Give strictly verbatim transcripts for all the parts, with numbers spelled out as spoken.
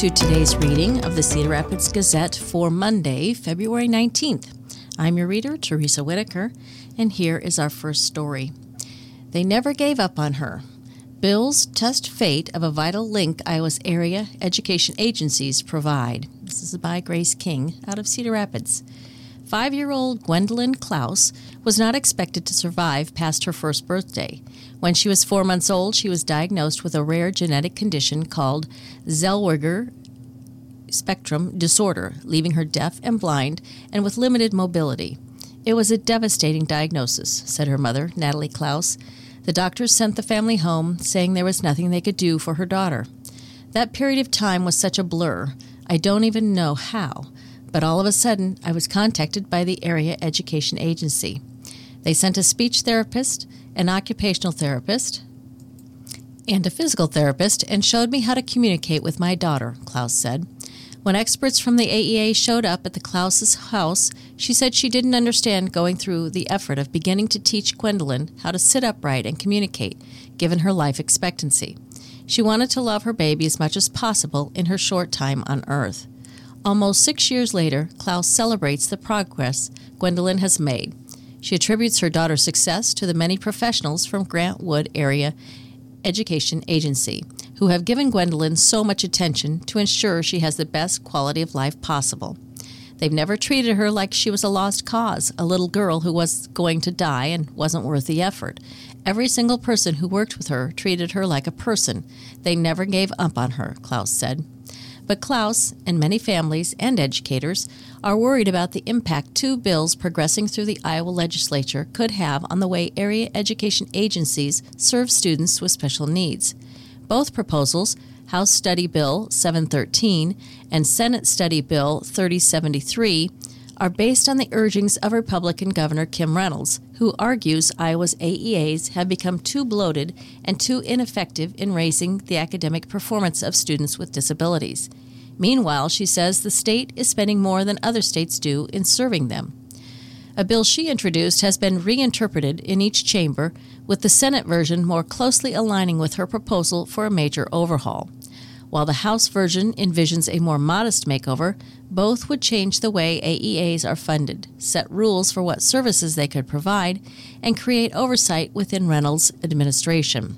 to today's reading of the Cedar Rapids Gazette for Monday, February nineteenth. I'm your reader, Teresa Whitaker, and here is our first story. They never gave up on her. Bills test fate of a vital link Iowa's area education agencies provide. This is by Grace King out of Cedar Rapids. Five-year-old Gwendolyn Klaus was not expected to survive past her first birthday. When she was four months old, she was diagnosed with a rare genetic condition called Zellweger Spectrum Disorder, leaving her deaf and blind and with limited mobility. It was a devastating diagnosis, said her mother, Natalie Klaus. The doctors sent the family home, saying there was nothing they could do for her daughter. That period of time was such a blur. I don't even know how. But all of a sudden, I was contacted by the area education agency. They sent a speech therapist, an occupational therapist, and a physical therapist, and showed me how to communicate with my daughter, Klaus said. When experts from the A E A showed up at the Klaus's house, she said she didn't understand going through the effort of beginning to teach Gwendolyn how to sit upright and communicate, given her life expectancy. She wanted to love her baby as much as possible in her short time on Earth. Almost six years later, Klaus celebrates the progress Gwendolyn has made. She attributes her daughter's success to the many professionals from Grant Wood Area Education Agency, who have given Gwendolyn so much attention to ensure she has the best quality of life possible. They've never treated her like she was a lost cause, a little girl who was going to die and wasn't worth the effort. Every single person who worked with her treated her like a person. They never gave up on her, Klaus said. But Klaus and many families and educators are worried about the impact two bills progressing through the Iowa legislature could have on the way area education agencies serve students with special needs. Both proposals, House Study Bill seven thirteen and Senate Study Bill thirty seventy-three, are based on the urgings of Republican Governor Kim Reynolds, who argues Iowa's A E As have become too bloated and too ineffective in raising the academic performance of students with disabilities. Meanwhile, she says the state is spending more than other states do in serving them. A bill she introduced has been reinterpreted in each chamber, with the Senate version more closely aligning with her proposal for a major overhaul. While the House version envisions a more modest makeover, both would change the way A E As are funded, set rules for what services they could provide, and create oversight within Reynolds' administration.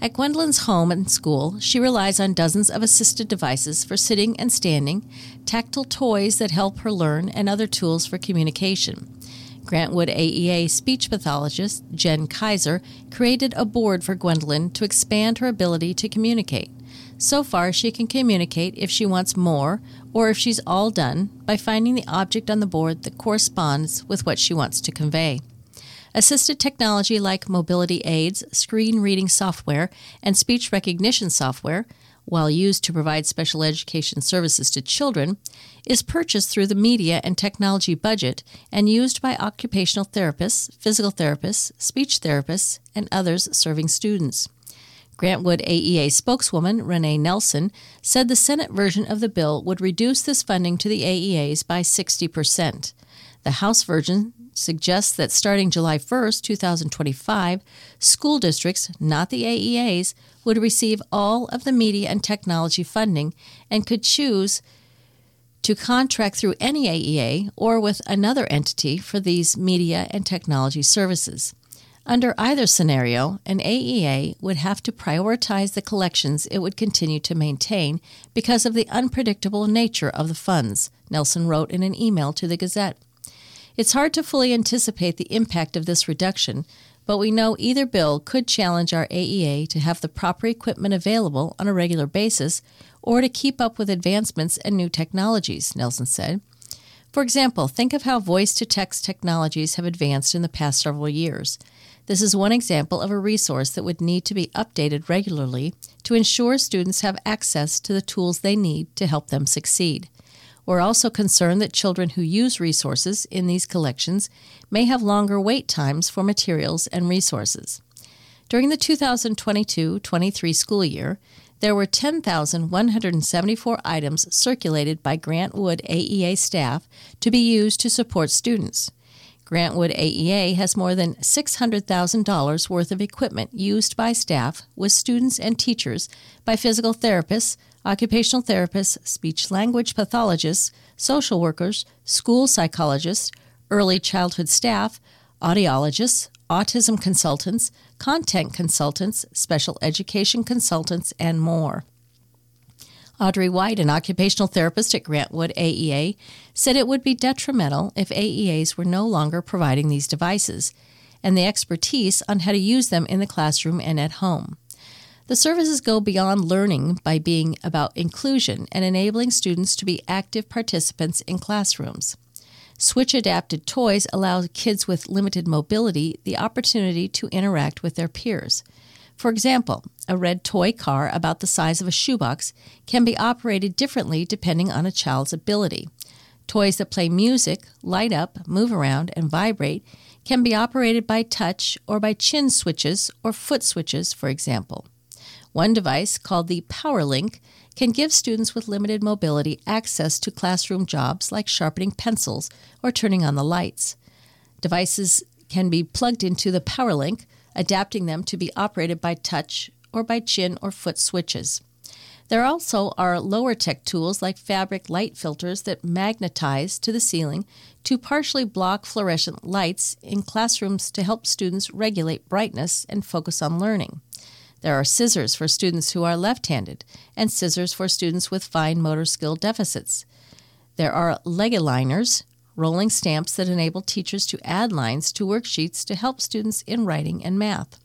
At Gwendolyn's home and school, she relies on dozens of assisted devices for sitting and standing, tactile toys that help her learn, and other tools for communication. Grant Wood A E A speech pathologist Jen Kaiser created a board for Gwendolyn to expand her ability to communicate. So far, she can communicate if she wants more or if she's all done by finding the object on the board that corresponds with what she wants to convey. Assisted technology like mobility aids, screen reading software, and speech recognition software, while used to provide special education services to children, is purchased through the media and technology budget and used by occupational therapists, physical therapists, speech therapists, and others serving students. Grant Wood A E A spokeswoman Renee Nelson said the Senate version of the bill would reduce this funding to the A E As by sixty percent. The House version suggests that starting July first, twenty twenty-five, school districts, not the A E As, would receive all of the media and technology funding and could choose to contract through any A E A or with another entity for these media and technology services. Under either scenario, an A E A would have to prioritize the collections it would continue to maintain because of the unpredictable nature of the funds, Nelson wrote in an email to the Gazette. It's hard to fully anticipate the impact of this reduction, but we know either bill could challenge our A E A to have the proper equipment available on a regular basis or to keep up with advancements and new technologies, Nelson said. For example, think of how voice-to-text technologies have advanced in the past several years. This is one example of a resource that would need to be updated regularly to ensure students have access to the tools they need to help them succeed. We're also concerned that children who use resources in these collections may have longer wait times for materials and resources. During the two thousand twenty-two twenty-three school year, there were ten thousand one hundred seventy-four items circulated by Grant Wood A E A staff to be used to support students. Grant Wood A E A has more than six hundred thousand dollars worth of equipment used by staff with students and teachers, by physical therapists, occupational therapists, speech-language pathologists, social workers, school psychologists, early childhood staff, audiologists, autism consultants, content consultants, special education consultants, and more. Audrey White, an occupational therapist at Grant Wood A E A, said it would be detrimental if A E As were no longer providing these devices and the expertise on how to use them in the classroom and at home. The services go beyond learning by being about inclusion and enabling students to be active participants in classrooms. Switch-adapted toys allow kids with limited mobility the opportunity to interact with their peers. For example, a red toy car about the size of a shoebox can be operated differently depending on a child's ability. Toys that play music, light up, move around, and vibrate can be operated by touch or by chin switches or foot switches, for example. One device, called the PowerLink, can give students with limited mobility access to classroom jobs like sharpening pencils or turning on the lights. Devices can be plugged into the PowerLink, adapting them to be operated by touch or by chin or foot switches. There also are lower-tech tools like fabric light filters that magnetize to the ceiling to partially block fluorescent lights in classrooms to help students regulate brightness and focus on learning. There are scissors for students who are left-handed and scissors for students with fine motor skill deficits. There are legaliners, rolling stamps that enable teachers to add lines to worksheets to help students in writing and math.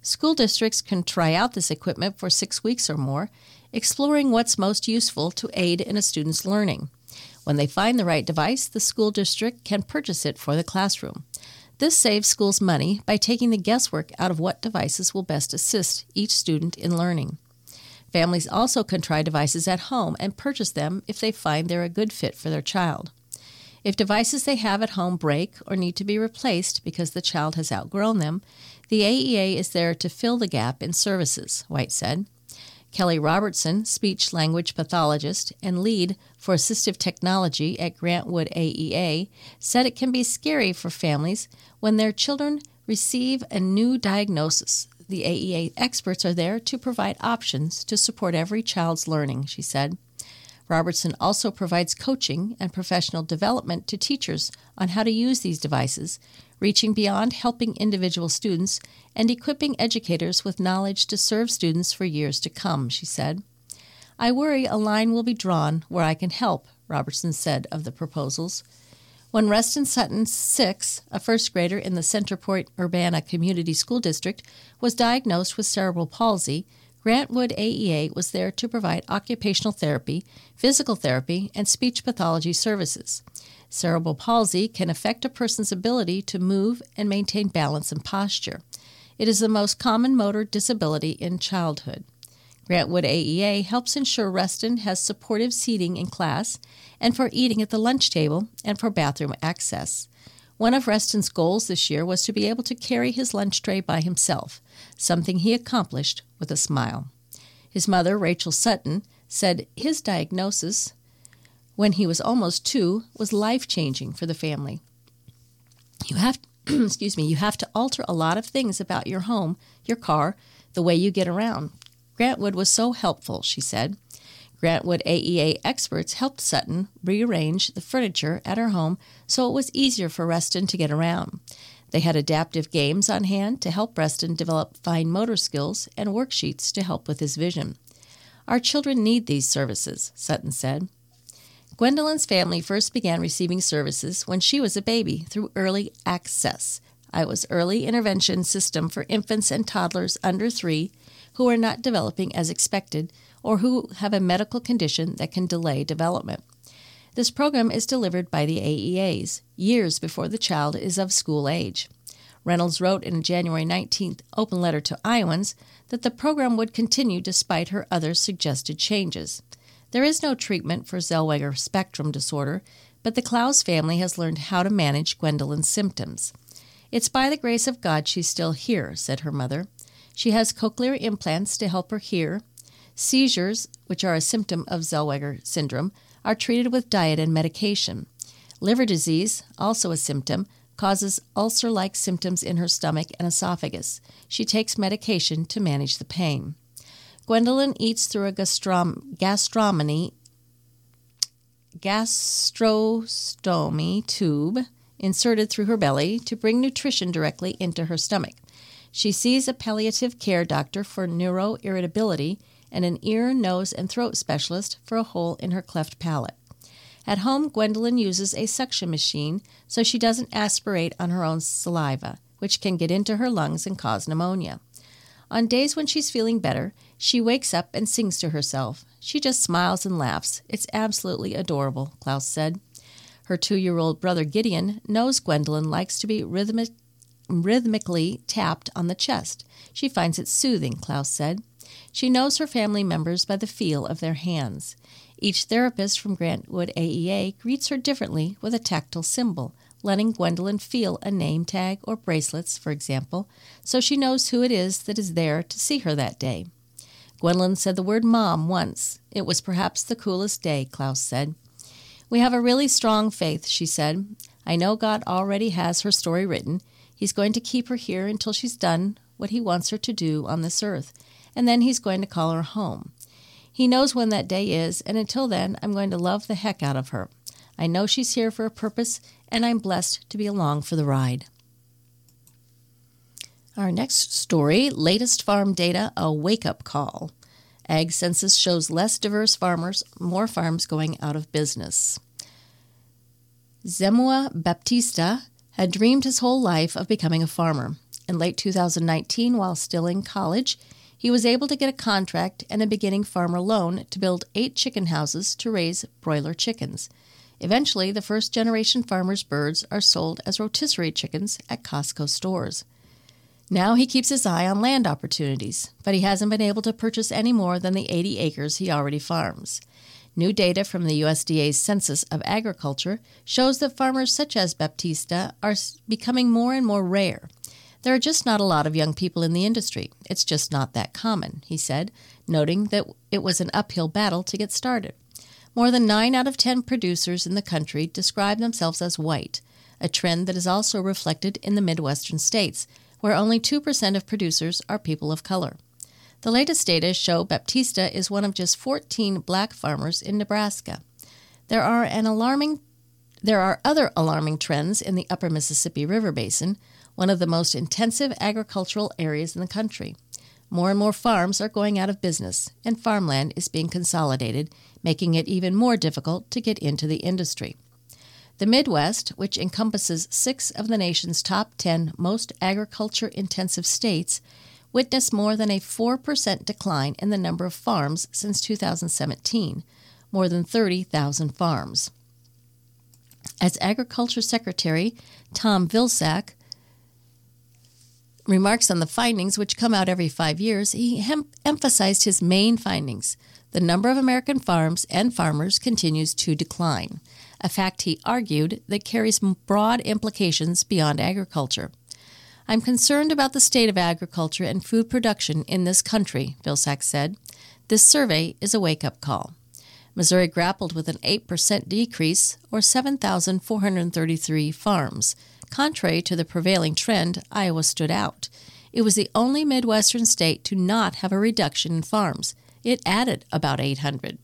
School districts can try out this equipment for six weeks or more, exploring what's most useful to aid in a student's learning. When they find the right device, the school district can purchase it for the classroom. This saves schools money by taking the guesswork out of what devices will best assist each student in learning. Families also can try devices at home and purchase them if they find they're a good fit for their child. If devices they have at home break or need to be replaced because the child has outgrown them, the A E A is there to fill the gap in services, White said. Kelly Robertson, speech-language pathologist and lead for assistive technology at Grant Wood A E A, said it can be scary for families when their children receive a new diagnosis. The A E A experts are there to provide options to support every child's learning, she said. Robertson also provides coaching and professional development to teachers on how to use these devices, reaching beyond helping individual students and equipping educators with knowledge to serve students for years to come, she said. I worry a line will be drawn where I can help, Robertson said of the proposals. When Reston Sutton six, a first grader in the Centerport Urbana Community School District, was diagnosed with cerebral palsy, Grant Wood A E A was there to provide occupational therapy, physical therapy, and speech pathology services. Cerebral palsy can affect a person's ability to move and maintain balance and posture. It is the most common motor disability in childhood. Grant Wood A E A helps ensure Reston has supportive seating in class and for eating at the lunch table and for bathroom access. One of Reston's goals this year was to be able to carry his lunch tray by himself, something he accomplished with a smile. His mother, Rachel Sutton, said his diagnosis, when he was almost two, was life-changing for the family. You have, excuse me, you have to alter a lot of things about your home, your car, the way you get around. Grant Wood was so helpful, she said. Grant Wood A E A experts helped Sutton rearrange the furniture at her home so it was easier for Reston to get around. They had adaptive games on hand to help Reston develop fine motor skills and worksheets to help with his vision. Our children need these services, Sutton said. Gwendolyn's family first began receiving services when she was a baby through Early Access, Iowa's early intervention system for infants and toddlers under three who are not developing as expected or who have a medical condition that can delay development. This program is delivered by the A E As, years before the child is of school age. Reynolds wrote in a January nineteenth open letter to Iowans that the program would continue despite her other suggested changes. There is no treatment for Zellweger Spectrum Disorder, but the Klaus family has learned how to manage Gwendolyn's symptoms. It's by the grace of God she's still here, said her mother. She has cochlear implants to help her hear. Seizures, which are a symptom of Zellweger syndrome, are treated with diet and medication. Liver disease, also a symptom, causes ulcer-like symptoms in her stomach and esophagus. She takes medication to manage the pain. Gwendolyn eats through a gastrom- gastrostomy gastrostomy tube inserted through her belly to bring nutrition directly into her stomach. She sees a palliative care doctor for neuroirritability and an ear, nose, and throat specialist for a hole in her cleft palate. At home, Gwendolyn uses a suction machine so she doesn't aspirate on her own saliva, which can get into her lungs and cause pneumonia. On days when she's feeling better, she wakes up and sings to herself. She just smiles and laughs. It's absolutely adorable, Klaus said. Her two-year-old brother Gideon knows Gwendolyn likes to be rhythmic, rhythmically tapped on the chest. She finds it soothing, Klaus said. She knows her family members by the feel of their hands. Each therapist from Grant Wood A E A greets her differently with a tactile symbol, letting Gwendolyn feel a name tag or bracelets, for example, so she knows who it is that is there to see her that day. Gwendolyn said the word mom once. It was perhaps the coolest day, Klaus said. We have a really strong faith, she said. I know God already has her story written. He's going to keep her here until she's done what he wants her to do on this earth, and then he's going to call her home. He knows when that day is, and until then, I'm going to love the heck out of her. I know she's here for a purpose, and I'm blessed to be along for the ride. Our next story, latest farm data, a wake-up call. Ag census shows less diverse farmers, more farms going out of business. Zemua Baptista had dreamed his whole life of becoming a farmer. In late two thousand nineteen, while still in college, he was able to get a contract and a beginning farmer loan to build eight chicken houses to raise broiler chickens. Eventually, the first-generation farmer's birds are sold as rotisserie chickens at Costco stores. Now he keeps his eye on land opportunities, but he hasn't been able to purchase any more than the eighty acres he already farms. New data from the U S D A's Census of Agriculture shows that farmers such as Baptista are becoming more and more rare. There are just not a lot of young people in the industry. It's just not that common, he said, noting that it was an uphill battle to get started. More than nine out of ten producers in the country describe themselves as white, a trend that is also reflected in the Midwestern states, where only two percent of producers are people of color. The latest data show Baptista is one of just fourteen black farmers in Nebraska. There are an alarming, there are other alarming trends in the upper Mississippi River Basin, one of the most intensive agricultural areas in the country. More and more farms are going out of business, and farmland is being consolidated, making it even more difficult to get into the industry. The Midwest, which encompasses six of the nation's top ten most agriculture-intensive states, witnessed more than a four percent decline in the number of farms since two thousand seventeen, more than thirty thousand farms. As Agriculture Secretary Tom Vilsack remarks on the findings, which come out every five years, he hem- emphasized his main findings. The number of American farms and farmers continues to decline, a fact, he argued, that carries broad implications beyond agriculture. I'm concerned about the state of agriculture and food production in this country, Bilsack said. This survey is a wake-up call. Missouri grappled with an eight percent decrease, or seven thousand four hundred thirty-three farms. Contrary to the prevailing trend, Iowa stood out. It was the only Midwestern state to not have a reduction in farms. It added about eight hundred.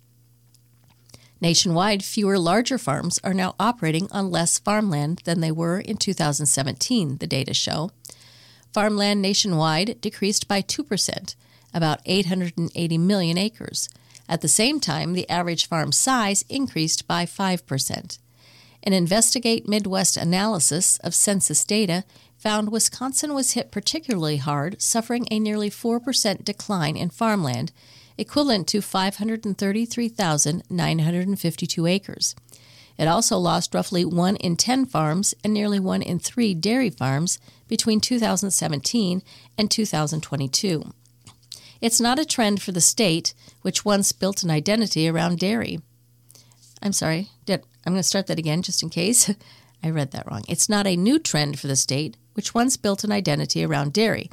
Nationwide, fewer larger farms are now operating on less farmland than they were in two thousand seventeen, the data show. Farmland nationwide decreased by two percent, about eight hundred eighty million acres. At the same time, the average farm size increased by five percent. An Investigate Midwest analysis of census data found Wisconsin was hit particularly hard, suffering a nearly four percent decline in farmland, equivalent to five hundred thirty-three thousand nine hundred fifty-two acres. It also lost roughly one in ten farms and nearly one in three dairy farms between two thousand seventeen and two thousand twenty-two. It's not a trend for the state, which once built an identity around dairy. I'm sorry, did, I'm going to start that again just in case. I read that wrong. It's not a new trend for the state, which once built an identity around dairy.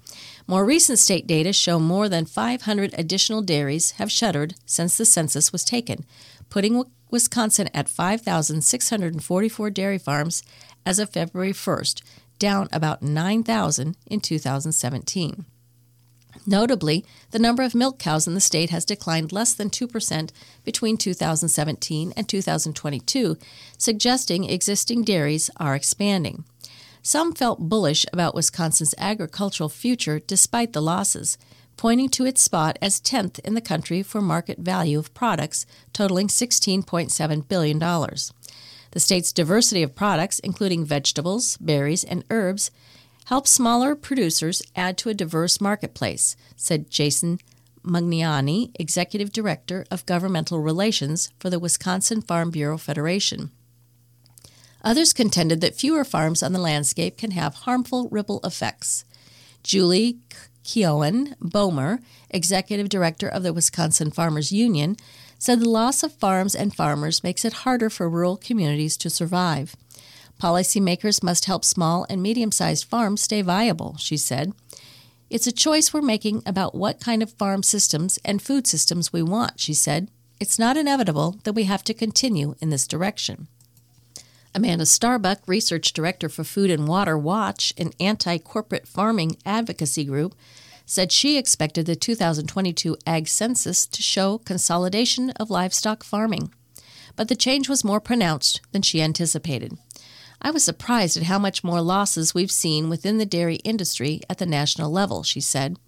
More recent state data show more than five hundred additional dairies have shuttered since the census was taken, putting Wisconsin at five thousand six hundred forty-four dairy farms as of February first, down about nine thousand in two thousand seventeen. Notably, the number of milk cows in the state has declined less than two percent between two thousand seventeen and two thousand twenty-two, suggesting existing dairies are expanding. Some felt bullish about Wisconsin's agricultural future despite the losses, pointing to its spot as tenth in the country for market value of products, totaling sixteen point seven billion dollars. The state's diversity of products, including vegetables, berries, and herbs, help smaller producers add to a diverse marketplace, said Jason Magnani, Executive Director of Governmental Relations for the Wisconsin Farm Bureau Federation. Others contended that fewer farms on the landscape can have harmful ripple effects. Julie Keown Bomer, Executive Director of the Wisconsin Farmers Union, said the loss of farms and farmers makes it harder for rural communities to survive. Policymakers must help small and medium-sized farms stay viable, she said. It's a choice we're making about what kind of farm systems and food systems we want, she said. It's not inevitable that we have to continue in this direction. Amanda Starbuck, Research Director for Food and Water Watch, an anti-corporate farming advocacy group, said she expected the two thousand twenty-two Ag Census to show consolidation of livestock farming. But the change was more pronounced than she anticipated. I was surprised at how much more losses we've seen within the dairy industry at the national level, she said.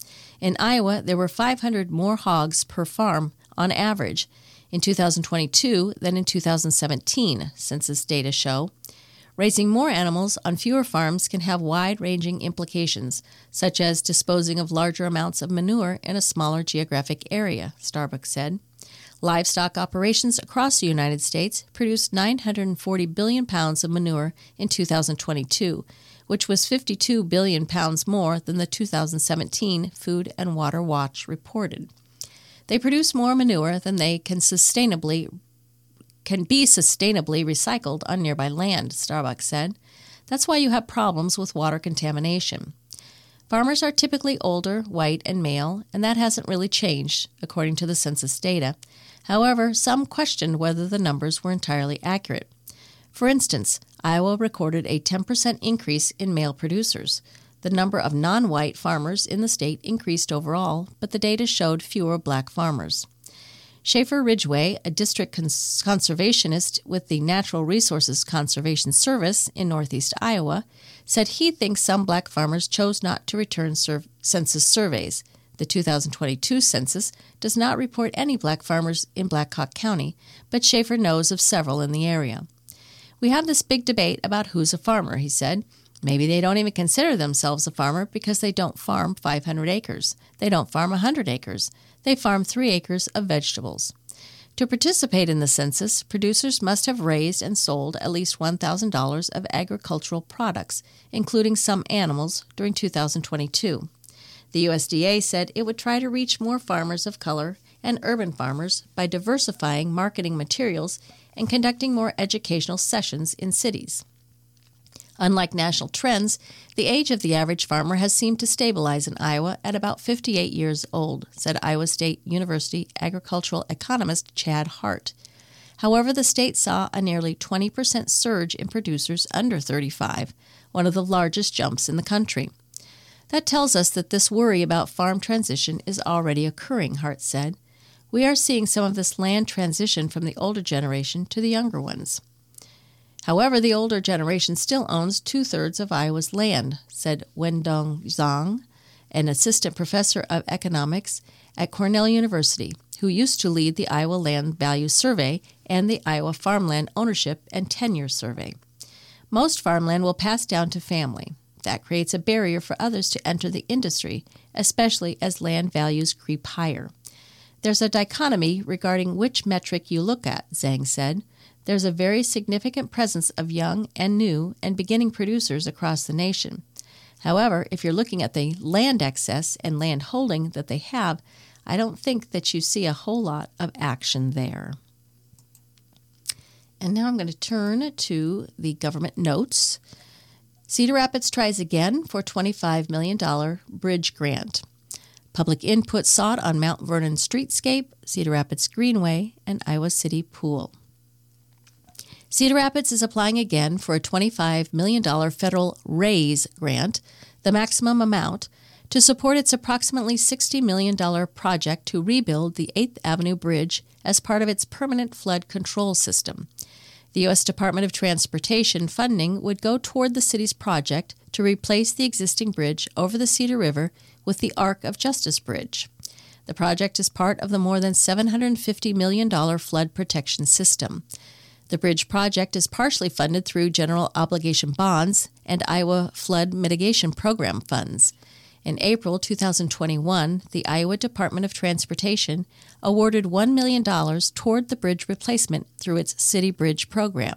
In Iowa, there were five hundred more hogs per farm on average in two thousand twenty-two than in two thousand seventeen, census data show. Raising more animals on fewer farms can have wide-ranging implications, such as disposing of larger amounts of manure in a smaller geographic area, Starbuck said. Livestock operations across the United States produced nine hundred forty billion pounds of manure in two thousand twenty-two, which was fifty-two billion pounds more than the two thousand seventeen Food and Water Watch reported. They produce more manure than they can sustainably can be sustainably recycled on nearby land, Starbuck said. That's why you have problems with water contamination. Farmers are typically older, white, and male, and that hasn't really changed, according to the census data. However, some questioned whether the numbers were entirely accurate. For instance, Iowa recorded a ten percent increase in male producers. The number of non-white farmers in the state increased overall, but the data showed fewer black farmers. Schaefer Ridgway, a district cons- conservationist with the Natural Resources Conservation Service in northeast Iowa, said he thinks some black farmers chose not to return sur- census surveys. The two thousand twenty-two census does not report any black farmers in Blackhawk County, but Schaefer knows of several in the area. We have this big debate about who's a farmer, he said. Maybe they don't even consider themselves a farmer because they don't farm five hundred acres. They don't farm one hundred acres. They farm three acres of vegetables. To participate in the census, producers must have raised and sold at least one thousand dollars of agricultural products, including some animals, during two thousand twenty-two. The U S D A said it would try to reach more farmers of color and urban farmers by diversifying marketing materials and conducting more educational sessions in cities. Unlike national trends, the age of the average farmer has seemed to stabilize in Iowa at about fifty-eight years old, said Iowa State University agricultural economist Chad Hart. However, the state saw a nearly twenty percent surge in producers under thirty-five, one of the largest jumps in the country. That tells us that this worry about farm transition is already occurring, Hart said. We are seeing some of this land transition from the older generation to the younger ones. However, the older generation still owns two-thirds of Iowa's land, said Wendong Zhang, an assistant professor of economics at Cornell University, who used to lead the Iowa Land Value Survey and the Iowa Farmland Ownership and Tenure Survey. Most farmland will pass down to family. That creates a barrier for others to enter the industry, especially as land values creep higher. There's a dichotomy regarding which metric you look at, Zhang said. There's a very significant presence of young and new and beginning producers across the nation. However, if you're looking at the land access and land holding that they have, I don't think that you see a whole lot of action there. And now I'm going to turn to the government notes. Cedar Rapids tries again for twenty-five million dollars bridge grant. Public input sought on Mount Vernon Streetscape, Cedar Rapids Greenway, and Iowa City Pool. Cedar Rapids is applying again for a twenty-five million dollars federal RAISE grant, the maximum amount, to support its approximately sixty million dollars project to rebuild the eighth Avenue Bridge as part of its permanent flood control system. The U S Department of Transportation funding would go toward the city's project to replace the existing bridge over the Cedar River with the Arc of Justice Bridge. The project is part of the more than seven hundred fifty million dollars flood protection system. The bridge project is partially funded through general obligation bonds and Iowa Flood Mitigation Program funds. In April twenty twenty-one, the Iowa Department of Transportation awarded one million dollars toward the bridge replacement through its City Bridge program.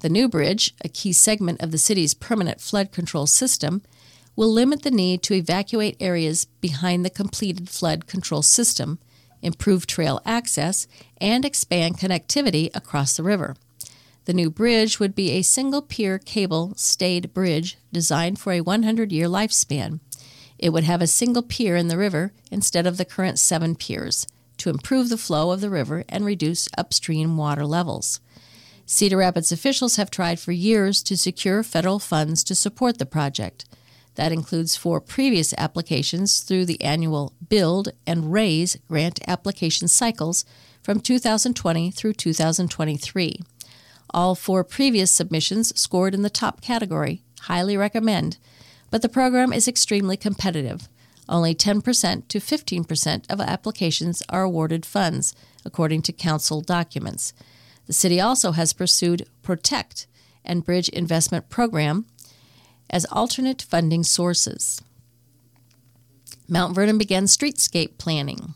The new bridge, a key segment of the city's permanent flood control system, will limit the need to evacuate areas behind the completed flood control system, improve trail access, and expand connectivity across the river. The new bridge would be a single-pier cable-stayed bridge designed for a one hundred year lifespan. It would have a single pier in the river instead of the current seven piers to improve the flow of the river and reduce upstream water levels. Cedar Rapids officials have tried for years to secure federal funds to support the project. That includes four previous applications through the annual Build and RAISE grant application cycles from two thousand twenty through two thousand twenty-three. All four previous submissions scored in the top category, highly recommend, but the program is extremely competitive. Only ten percent to fifteen percent of applications are awarded funds, according to council documents. The city also has pursued Protect and Bridge Investment Program as alternate funding sources. Mount Vernon began streetscape planning.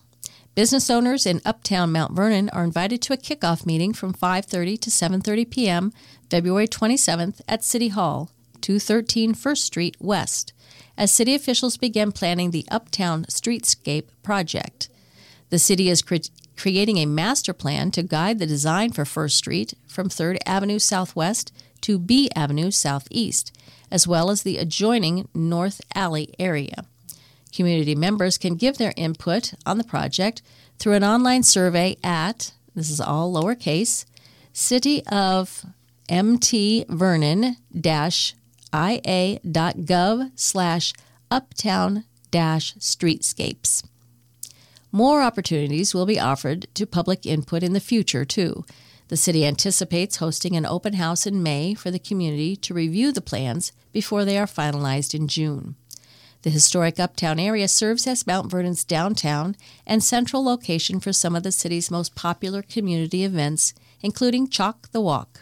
Business owners in Uptown Mount Vernon are invited to a kickoff meeting from five thirty to seven thirty p.m. February twenty-seventh at City Hall, two thirteen First Street West, as city officials begin planning the Uptown Streetscape project. The city is cre- creating a master plan to guide the design for First Street from third Avenue Southwest to B Avenue Southeast, as well as the adjoining North Alley area. Community members can give their input on the project through an online survey at, this is all lowercase, city of m t vernon dash i a dot gov slash uptown dash streetscapes. More opportunities will be offered to public input in the future, too. The city anticipates hosting an open house in May for the community to review the plans before they are finalized in June. The historic Uptown area serves as Mount Vernon's downtown and central location for some of the city's most popular community events, including Chalk the Walk.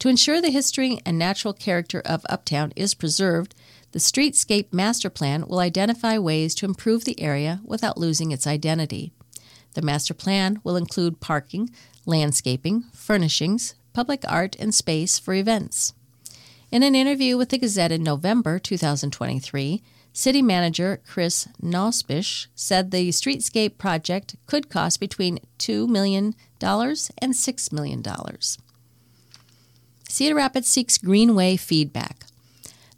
To ensure the history and natural character of Uptown is preserved, the Streetscape Master Plan will identify ways to improve the area without losing its identity. The master plan will include parking, landscaping, furnishings, public art, and space for events. In an interview with the Gazette in November twenty twenty-three, City Manager Chris Nauspisch said the streetscape project could cost between two million dollars and six million dollars. Cedar Rapids seeks Greenway feedback.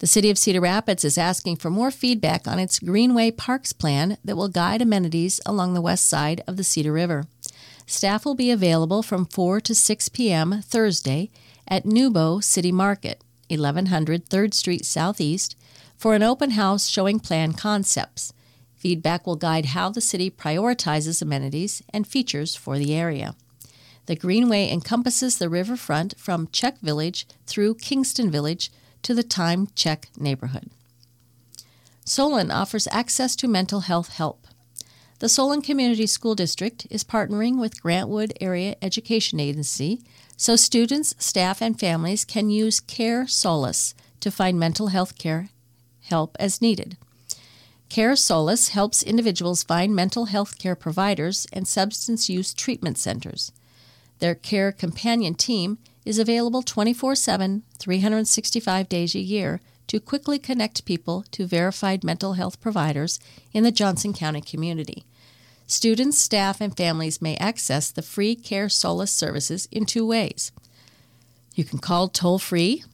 The City of Cedar Rapids is asking for more feedback on its Greenway Parks plan that will guide amenities along the west side of the Cedar River. Staff will be available from four to six p.m. Thursday at Nubo City Market, eleven hundred third Street Southeast, for an open house showing plan concepts. Feedback will guide how the city prioritizes amenities and features for the area. The Greenway encompasses the riverfront from Check Village through Kingston Village to the Time Check neighborhood. Solon offers access to mental health help. The Solon Community School District is partnering with Grant Wood Area Education Agency so students, staff, and families can use Care Solace to find mental health care help as needed. Care Solace helps individuals find mental health care providers and substance use treatment centers. Their Care Companion team is available twenty-four seven, three hundred sixty-five days a year to quickly connect people to verified mental health providers in the Johnson County community. Students, staff, and families may access the free Care Solace services in two ways. You can call toll-free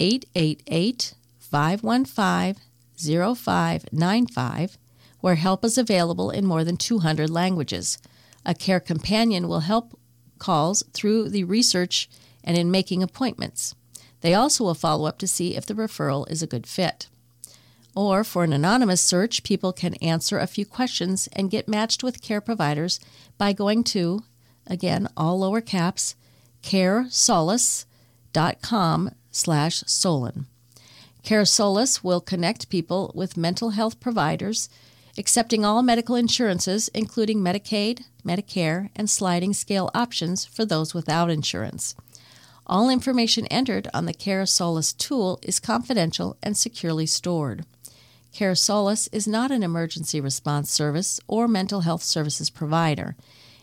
eight eight eight, five one five, zero five nine five, where help is available in more than two hundred languages. A Care Companion will help calls through the research and in making appointments. They also will follow up to see if the referral is a good fit. Or for an anonymous search, people can answer a few questions and get matched with care providers by going to, again, all lower caps, care solace dot com slash Solon. Care Solace will connect people with mental health providers, accepting all medical insurances, including Medicaid, Medicare, and sliding scale options for those without insurance. All information entered on the Care Solace tool is confidential and securely stored. Care Solace is not an emergency response service or mental health services provider.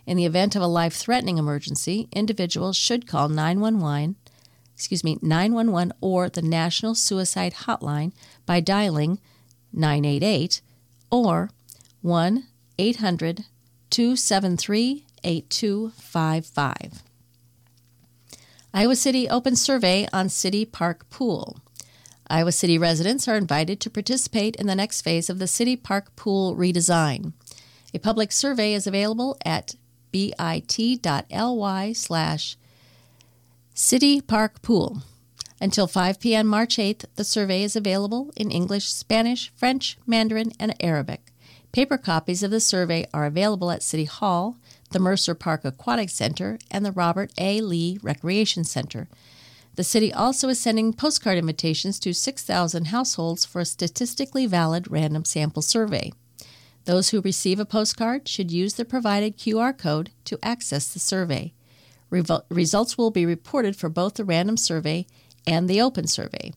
In the event of a life-threatening emergency, individuals should call nine one one, excuse me, nine one one or the National Suicide Hotline by dialing nine eight eight or one eight hundred two seven three eight two five five. Iowa City open survey on City Park Pool. Iowa City residents are invited to participate in the next phase of the City Park Pool redesign. A public survey is available at bit.ly slash City Park Pool. Until five p.m. March eighth, the survey is available in English, Spanish, French, Mandarin, and Arabic. Paper copies of the survey are available at City Hall, the Mercer Park Aquatic Center, and the Robert A. Lee Recreation Center. The city also is sending postcard invitations to six thousand households for a statistically valid random sample survey. Those who receive a postcard should use the provided Q R code to access the survey. Revo- results will be reported for both the random survey and the open survey.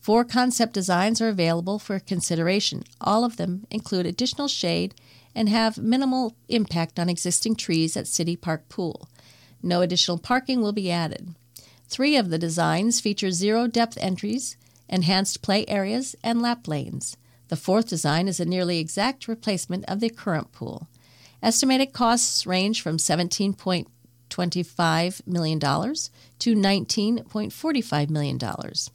Four concept designs are available for consideration. All of them include additional shade and have minimal impact on existing trees at City Park Pool. No additional parking will be added. Three of the designs feature zero depth entries, enhanced play areas, and lap lanes. The fourth design is a nearly exact replacement of the current pool. Estimated costs range from seventeen point two five million dollars to nineteen point four five million dollars.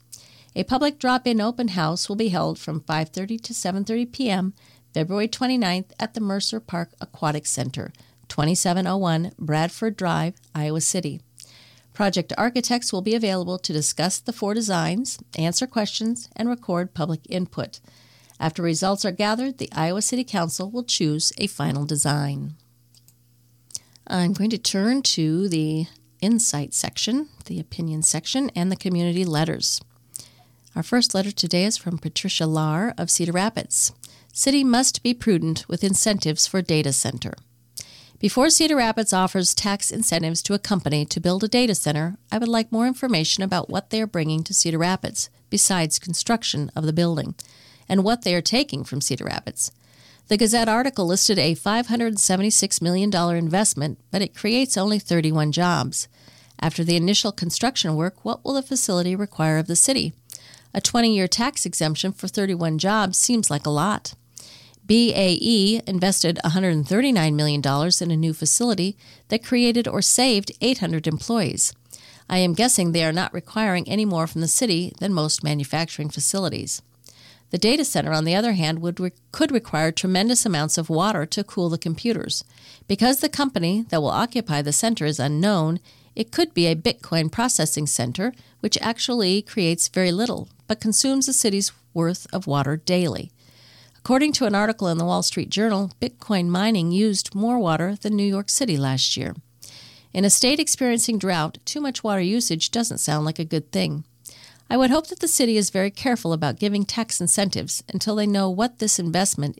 A public drop-in open house will be held from five thirty to seven thirty p.m. February twenty-ninth at the Mercer Park Aquatic Center, twenty-seven oh one Bradford Drive, Iowa City. Project architects will be available to discuss the four designs, answer questions, and record public input. After results are gathered, the Iowa City Council will choose a final design. I'm going to turn to the Insight section, the Opinion section, and the Community Letters. Our first letter today is from Patricia Lahr of Cedar Rapids. City must be prudent with incentives for data center. Before Cedar Rapids offers tax incentives to a company to build a data center, I would like more information about what they are bringing to Cedar Rapids, besides construction of the building, and what they are taking from Cedar Rapids. The Gazette article listed a five hundred seventy-six million dollars investment, but it creates only thirty-one jobs. After the initial construction work, what will the facility require of the city? A twenty-year tax exemption for thirty-one jobs seems like a lot. B A E invested one hundred thirty-nine million dollars in a new facility that created or saved eight hundred employees. I am guessing they are not requiring any more from the city than most manufacturing facilities. The data center, on the other hand, would re- could require tremendous amounts of water to cool the computers. Because the company that will occupy the center is unknown, it could be a Bitcoin processing center, which actually creates very little, but consumes the city's worth of water daily. According to an article in the Wall Street Journal, Bitcoin mining used more water than New York City last year. In a state experiencing drought, too much water usage doesn't sound like a good thing. I would hope that the city is very careful about giving tax incentives until they know what this investment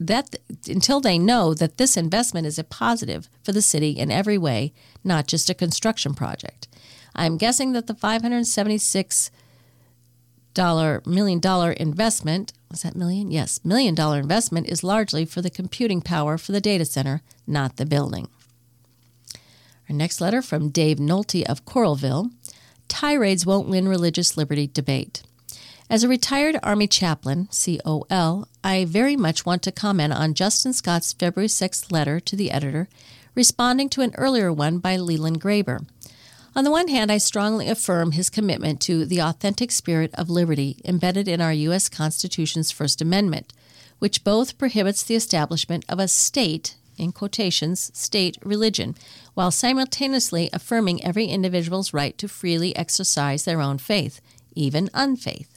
that until they know that this investment is a positive for the city in every way, not just a construction project. I'm guessing that the five hundred seventy-six million dollars investment, was that million? Yes, million dollar investment is largely for the computing power for the data center, not the building. Our next letter from Dave Nolte of Coralville. Tirades won't win religious liberty debate. As a retired Army chaplain, C O L, I very much want to comment on Justin Scott's February sixth letter to the editor, responding to an earlier one by Leland Graber. On the one hand, I strongly affirm his commitment to the authentic spirit of liberty embedded in our U S Constitution's First Amendment, which both prohibits the establishment of a state, in quotations, state religion, while simultaneously affirming every individual's right to freely exercise their own faith, even unfaith.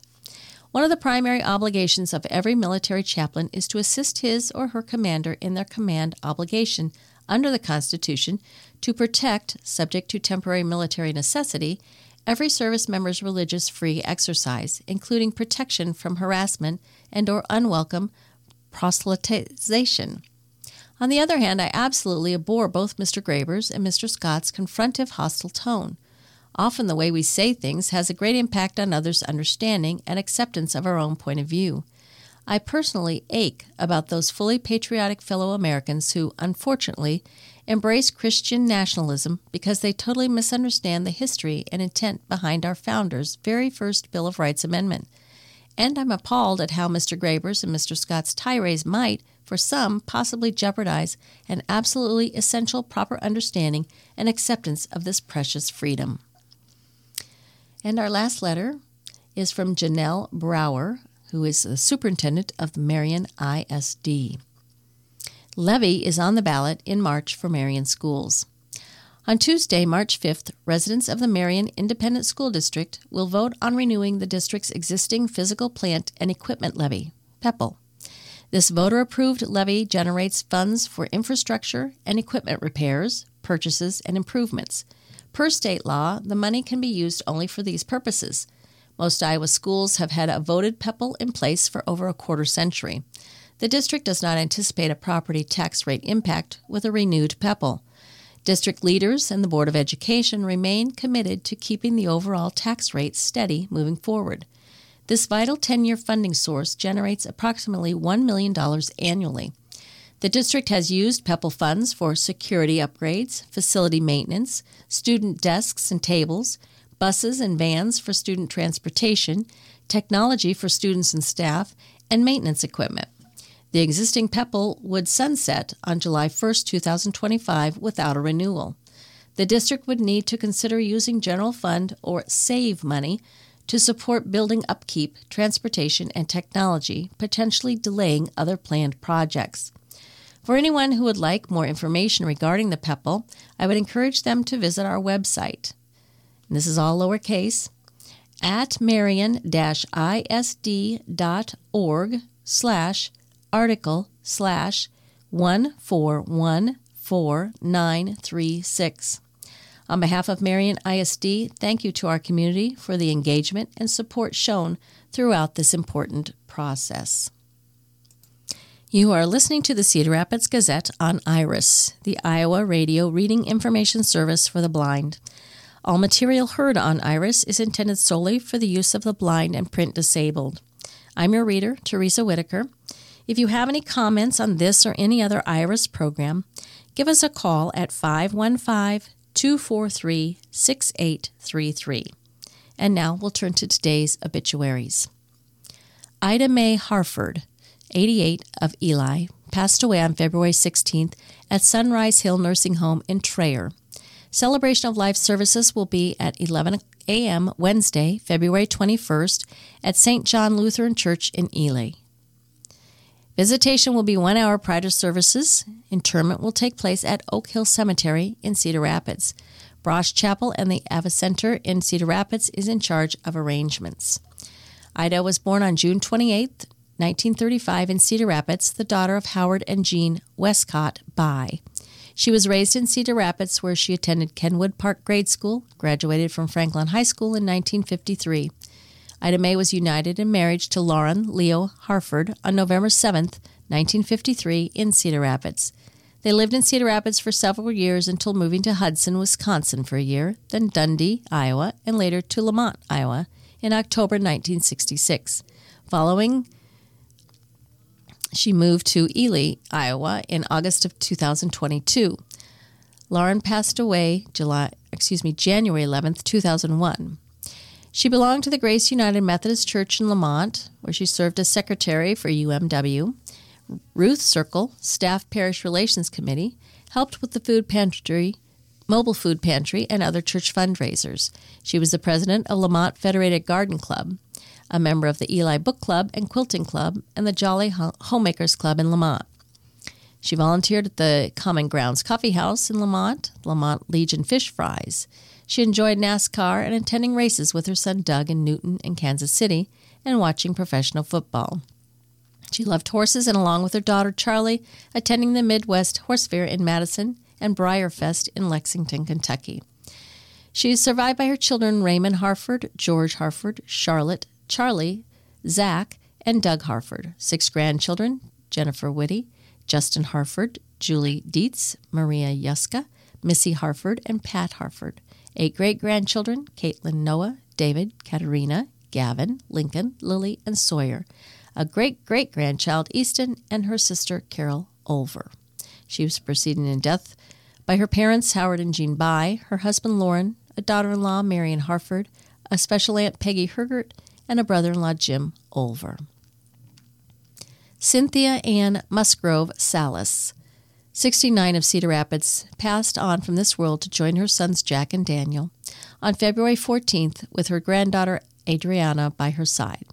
One of the primary obligations of every military chaplain is to assist his or her commander in their command obligation under the Constitution to protect, subject to temporary military necessity, every service member's religious free exercise, including protection from harassment and or unwelcome proselytization. On the other hand, I absolutely abhor both Mister Graber's and Mister Scott's confrontive, hostile tone. Often the way we say things has a great impact on others' understanding and acceptance of our own point of view. I personally ache about those fully patriotic fellow Americans who, unfortunately, embrace Christian nationalism because they totally misunderstand the history and intent behind our founders' very first Bill of Rights amendment. And I'm appalled at how Mister Graber's and Mister Scott's tirades might, for some, possibly jeopardize an absolutely essential proper understanding and acceptance of this precious freedom. And our last letter is from Janelle Brower, who is the superintendent of the Marion I S D. Levy is on the ballot in March for Marion schools. On Tuesday, March fifth, residents of the Marion Independent School District will vote on renewing the district's existing physical plant and equipment levy, P E P L. This voter-approved levy generates funds for infrastructure and equipment repairs, purchases, and improvements. Per state law, the money can be used only for these purposes. Most Iowa schools have had a voted P E P L in place for over a quarter century. The district does not anticipate a property tax rate impact with a renewed P E P L. District leaders and the Board of Education remain committed to keeping the overall tax rate steady moving forward. This vital ten-year funding source generates approximately one million dollars annually. The district has used P E P L funds for security upgrades, facility maintenance, student desks and tables, buses and vans for student transportation, technology for students and staff, and maintenance equipment. The existing P E P L would sunset on July first, twenty twenty-five, without a renewal. The district would need to consider using general fund or save money to support building upkeep, transportation, and technology, potentially delaying other planned projects. For anyone who would like more information regarding the P E P L, I would encourage them to visit our website. This is all lowercase, at marion-isd.org slash article slash one four one four nine three six. On behalf of Marion I S D, thank you to our community for the engagement and support shown throughout this important process. You are listening to the Cedar Rapids Gazette on IRIS, the Iowa Radio Reading Information Service for the Blind. All material heard on IRIS is intended solely for the use of the blind and print disabled. I'm your reader, Teresa Whitaker. If you have any comments on this or any other IRIS program, give us a call at five one five, two four three, six eight three three. And now we'll turn to today's obituaries. Ida Mae Harford, eighty-eight, of Eli, passed away on February sixteenth at Sunrise Hill Nursing Home in Traer. Celebration of Life services will be at eleven a.m. Wednesday, February twenty-first, at Saint John Lutheran Church in Ely. Visitation will be one hour prior to services. Interment will take place at Oak Hill Cemetery in Cedar Rapids. Brosh Chapel and the Ava Center in Cedar Rapids is in charge of arrangements. Ida was born on June twenty-eighth, nineteen thirty-five, in Cedar Rapids, the daughter of Howard and Jean Westcott By. She was raised in Cedar Rapids, where she attended Kenwood Park Grade School, graduated from Franklin High School in nineteen fifty-three. Ida Mae was united in marriage to Lauren Leo Harford on November seventh, nineteen fifty-three, in Cedar Rapids. They lived in Cedar Rapids for several years until moving to Hudson, Wisconsin for a year, then Dundee, Iowa, and later to Lamont, Iowa, in October nineteen sixty-six. Following, she moved to Ely, Iowa, in August of two thousand twenty-two. Lauren passed away July, excuse me, January eleventh, two thousand one. She belonged to the Grace United Methodist Church in Lamont, where she served as secretary for U M W, Ruth Circle, Staff Parish Relations Committee, helped with the food pantry, mobile food pantry, and other church fundraisers. She was the president of Lamont Federated Garden Club, a member of the Eli Book Club and Quilting Club, and the Jolly Homemakers Club in Lamont. She volunteered at the Common Grounds Coffee House in Lamont, Lamont Legion Fish Fries. She enjoyed NASCAR and attending races with her son Doug in Newton and Kansas City and watching professional football. She loved horses and along with her daughter Charlie, attending the Midwest Horse Fair in Madison and Briarfest in Lexington, Kentucky. She is survived by her children Raymond Harford, George Harford, Charlotte, Charlie, Zach, and Doug Harford, six grandchildren, Jennifer Witte, Justin Harford, Julie Dietz, Maria Yuska, Missy Harford, and Pat Harford, eight great-grandchildren, Caitlin Noah, David, Katerina, Gavin, Lincoln, Lily, and Sawyer, a great-great-grandchild, Easton, and her sister, Carol Olver. She was preceded in death by her parents, Howard and Jean By, her husband, Lauren, a daughter-in-law, Marion Harford, a special aunt, Peggy Hergert, and a brother-in-law, Jim Olver. Cynthia Ann Musgrove Salas, sixty-nine of Cedar Rapids, passed on from this world to join her sons Jack and Daniel on February fourteenth with her granddaughter Adriana by her side.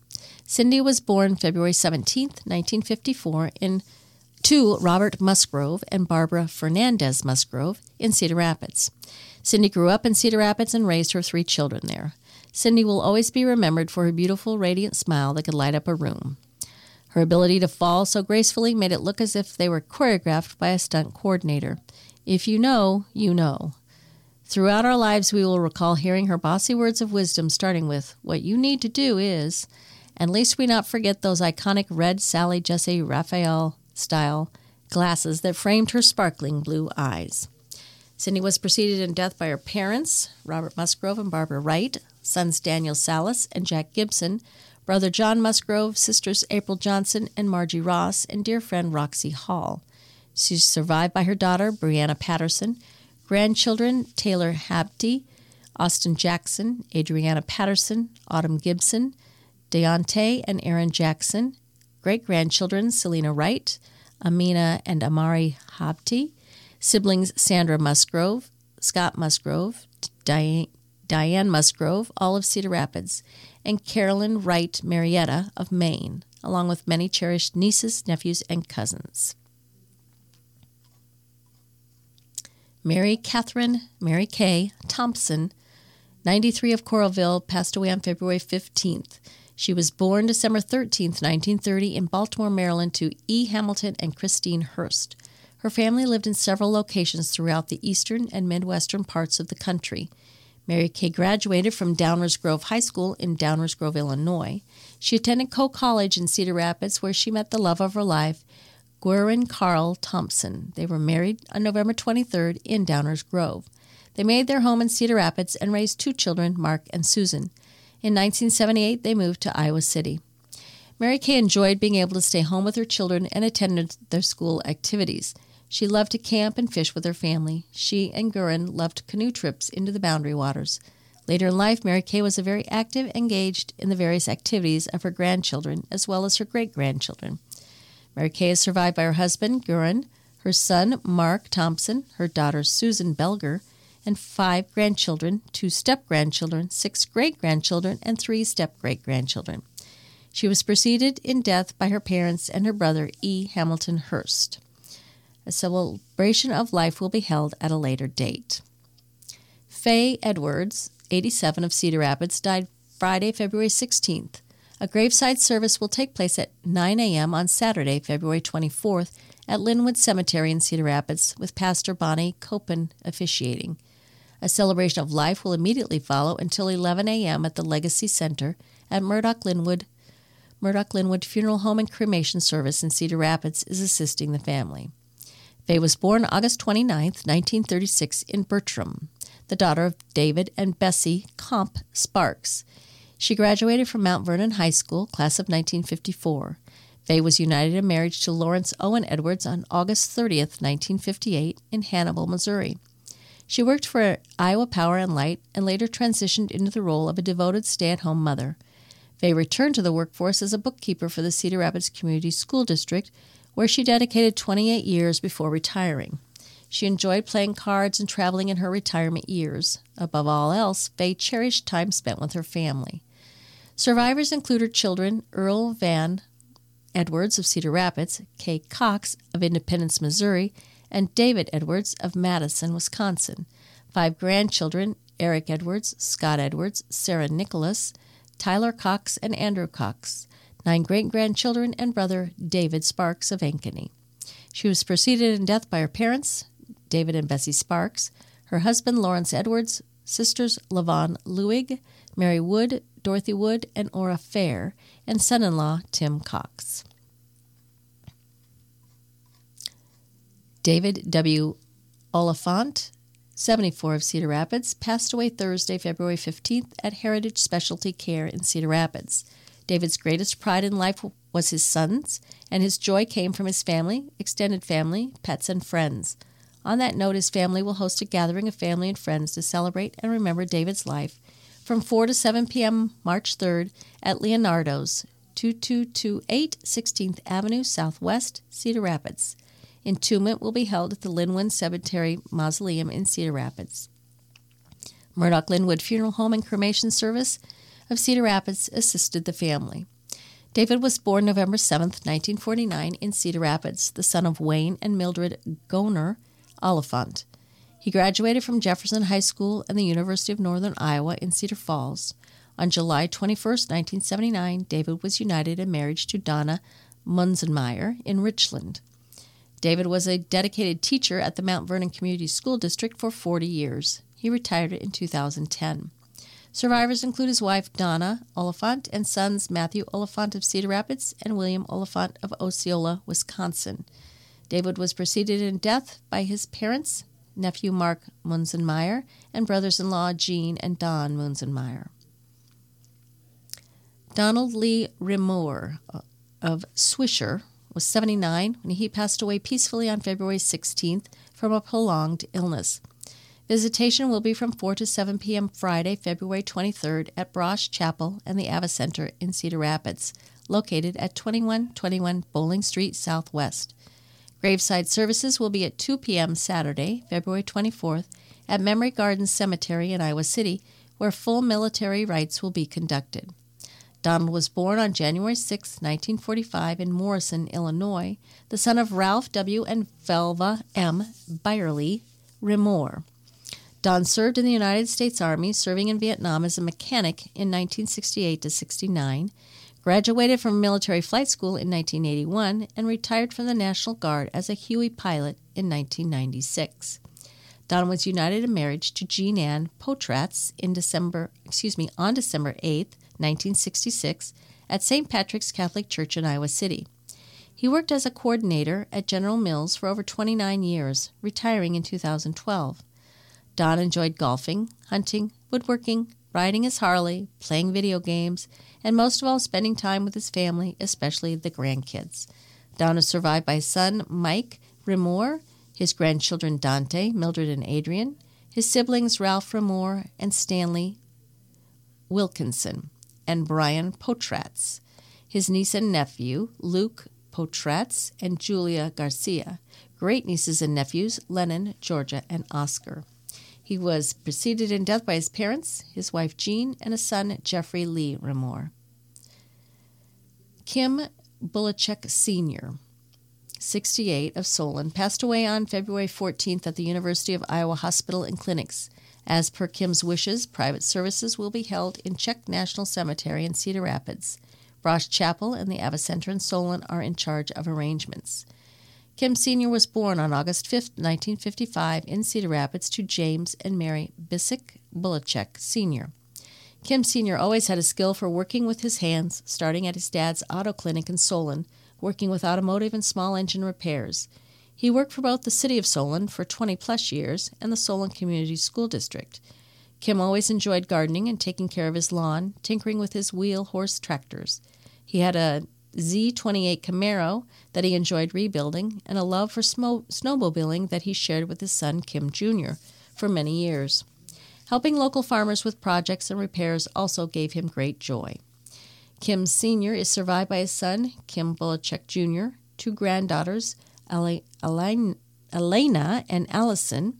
Cindy was born February seventeenth, nineteen fifty-four, in to Robert Musgrove and Barbara Fernandez Musgrove in Cedar Rapids. Cindy grew up in Cedar Rapids and raised her three children there. Cindy will always be remembered for her beautiful, radiant smile that could light up a room. Her ability to fall so gracefully made it look as if they were choreographed by a stunt coordinator. If you know, you know. Throughout our lives, we will recall hearing her bossy words of wisdom, starting with, "What you need to do is," and least we not forget those iconic red Sally Jesse Raphael-style glasses that framed her sparkling blue eyes. Cindy was preceded in death by her parents, Robert Musgrove and Barbara Wright, sons Daniel Salas and Jack Gibson, brother John Musgrove, sisters April Johnson and Margie Ross, and dear friend Roxy Hall. She's survived by her daughter, Brianna Patterson, grandchildren Taylor Habte, Austin Jackson, Adriana Patterson, Autumn Gibson, Deontay and Aaron Jackson, great-grandchildren Selena Wright, Amina and Amari Habte, siblings Sandra Musgrove, Scott Musgrove, Diane, Diane Musgrove, all of Cedar Rapids, and Carolyn Wright Marietta of Maine, along with many cherished nieces, nephews, and cousins. Mary Catherine, Mary Kay Thompson, ninety-three of Coralville, passed away on February fifteenth. She was born December thirteenth, nineteen thirty, in Baltimore, Maryland, to E. Hamilton and Christine Hurst. Her family lived in several locations throughout the eastern and midwestern parts of the country. Mary Kay graduated from Downers Grove High School in Downers Grove, Illinois. She attended Coe College in Cedar Rapids, where she met the love of her life, Gwendolyn Carl Thompson. They were married on November twenty-third in Downers Grove. They made their home in Cedar Rapids and raised two children, Mark and Susan. In nineteen seventy-eight, they moved to Iowa City. Mary Kay enjoyed being able to stay home with her children and attended their school activities. She loved to camp and fish with her family. She and Gurin loved canoe trips into the Boundary Waters. Later in life, Mary Kay was a very active, engaged in the various activities of her grandchildren, as well as her great-grandchildren. Mary Kay is survived by her husband, Gurin, her son, Mark Thompson, her daughter, Susan Belger, and five grandchildren, two step-grandchildren, six great-grandchildren, and three step-great-grandchildren. She was preceded in death by her parents and her brother, E. Hamilton Hurst. A celebration of life will be held at a later date. Faye Edwards, eighty-seven of Cedar Rapids, died Friday, February sixteenth. A graveside service will take place at nine a.m. on Saturday, February twenty-fourth, at Linwood Cemetery in Cedar Rapids, with Pastor Bonnie Copen officiating. A celebration of life will immediately follow until eleven a.m. at the Legacy Center at Murdoch-Linwood. Murdoch-Linwood Funeral Home and Cremation Service in Cedar Rapids is assisting the family. Faye was born August twenty-ninth, nineteen thirty-six, in Bertram, the daughter of David and Bessie Comp Sparks. She graduated from Mount Vernon High School, class of nineteen fifty-four. Faye was united in marriage to Lawrence Owen Edwards on August thirtieth, nineteen fifty-eight, in Hannibal, Missouri. She worked for Iowa Power and Light and later transitioned into the role of a devoted stay-at-home mother. Faye returned to the workforce as a bookkeeper for the Cedar Rapids Community School District, where she dedicated twenty-eight years before retiring. She enjoyed playing cards and traveling in her retirement years. Above all else, Faye cherished time spent with her family. Survivors include her children, Earl Van Edwards of Cedar Rapids, Kay Cox of Independence, Missouri, and David Edwards of Madison, Wisconsin. Five grandchildren, Eric Edwards, Scott Edwards, Sarah Nicholas, Tyler Cox, and Andrew Cox, nine great-grandchildren, and brother David Sparks of Ankeny. She was preceded in death by her parents, David and Bessie Sparks, her husband Lawrence Edwards, sisters LaVon Lewig, Mary Wood, Dorothy Wood, and Ora Fair, and son-in-law Tim Cox. David W. Oliphant, seventy-four of Cedar Rapids, passed away Thursday, February fifteenth at Heritage Specialty Care in Cedar Rapids. David's greatest pride in life was his sons, and his joy came from his family, extended family, pets, and friends. On that note, his family will host a gathering of family and friends to celebrate and remember David's life from four to seven p.m. March third at Leonardo's, twenty-two twenty-eight sixteenth Avenue Southwest, Cedar Rapids. Entombment will be held at the Linwood Cemetery Mausoleum in Cedar Rapids. Murdoch Linwood Funeral Home and Cremation Service of Cedar Rapids assisted the family. David was born November seventh, nineteen forty-nine, in Cedar Rapids, the son of Wayne and Mildred Goner Oliphant. He graduated from Jefferson High School and the University of Northern Iowa in Cedar Falls. On July twenty-first, nineteen seventy-nine, David was united in marriage to Donna Munzenmeyer in Richland. David was a dedicated teacher at the Mount Vernon Community School District for forty years. He retired in two thousand ten. Survivors include his wife, Donna Oliphant, and sons Matthew Oliphant of Cedar Rapids and William Oliphant of Osceola, Wisconsin. David was preceded in death by his parents, nephew Mark Munzenmeyer, and brothers-in-law Jean and Don Munzenmeyer. Donald Lee Rimmour of Swisher was seventy-nine when he passed away peacefully on February sixteenth from a prolonged illness. Visitation will be from four to seven p.m. Friday, February twenty-third at Brosh Chapel and the Ava Center in Cedar Rapids, located at twenty-one twenty-one Bowling Street Southwest. Graveside services will be at two p.m. Saturday, February twenty-fourth, at Memory Gardens Cemetery in Iowa City, where full military rites will be conducted. Donald was born on January sixth, nineteen forty-five, in Morrison, Illinois, the son of Ralph W. and Velva M. Byerly Rimmour. Don served in the United States Army, serving in Vietnam as a mechanic in nineteen sixty-eight to sixty-nine, graduated from military flight school in nineteen eighty-one, and retired from the National Guard as a Huey pilot in nineteen ninety-six. Don was united in marriage to Jean Ann Potratz in December, excuse me, on December eighth, nineteen sixty-six, at Saint Patrick's Catholic Church in Iowa City. He worked as a coordinator at General Mills for over twenty-nine years, retiring in two thousand twelve. Don enjoyed golfing, hunting, woodworking, riding his Harley, playing video games, and most of all spending time with his family, especially the grandkids. Don is survived by his son, Mike Rimmour, his grandchildren Dante, Mildred, and Adrian, his siblings Ralph Rimmour and Stanley Wilkinson, and Brian Potratz, his niece and nephew Luke Potratz and Julia Garcia, great nieces and nephews Lennon, Georgia, and Oscar. He was preceded in death by his parents, his wife Jean, and a son Jeffrey Lee Rimmour. Kim Bulichek Senior, sixty-eight, of Solon, passed away on February fourteenth at the University of Iowa Hospital and Clinics. As per Kim's wishes, private services will be held in Czech National Cemetery in Cedar Rapids. Brosh Chapel and the Ava Center in Solon are in charge of arrangements. Kim Senior was born on August fifth, nineteen fifty-five, in Cedar Rapids to James and Mary Bisick Bulichek Senior Kim Senior always had a skill for working with his hands, starting at his dad's auto clinic in Solon, working with automotive and small engine repairs. He worked for both the City of Solon for twenty-plus years and the Solon Community School District. Kim always enjoyed gardening and taking care of his lawn, tinkering with his wheel-horse tractors. He had a Z twenty-eight Camaro that he enjoyed rebuilding and a love for snow- snowmobiling that he shared with his son, Kim Junior, for many years. Helping local farmers with projects and repairs also gave him great joy. Kim Senior is survived by his son, Kim Bulichek Junior, two granddaughters, Elena and Allison,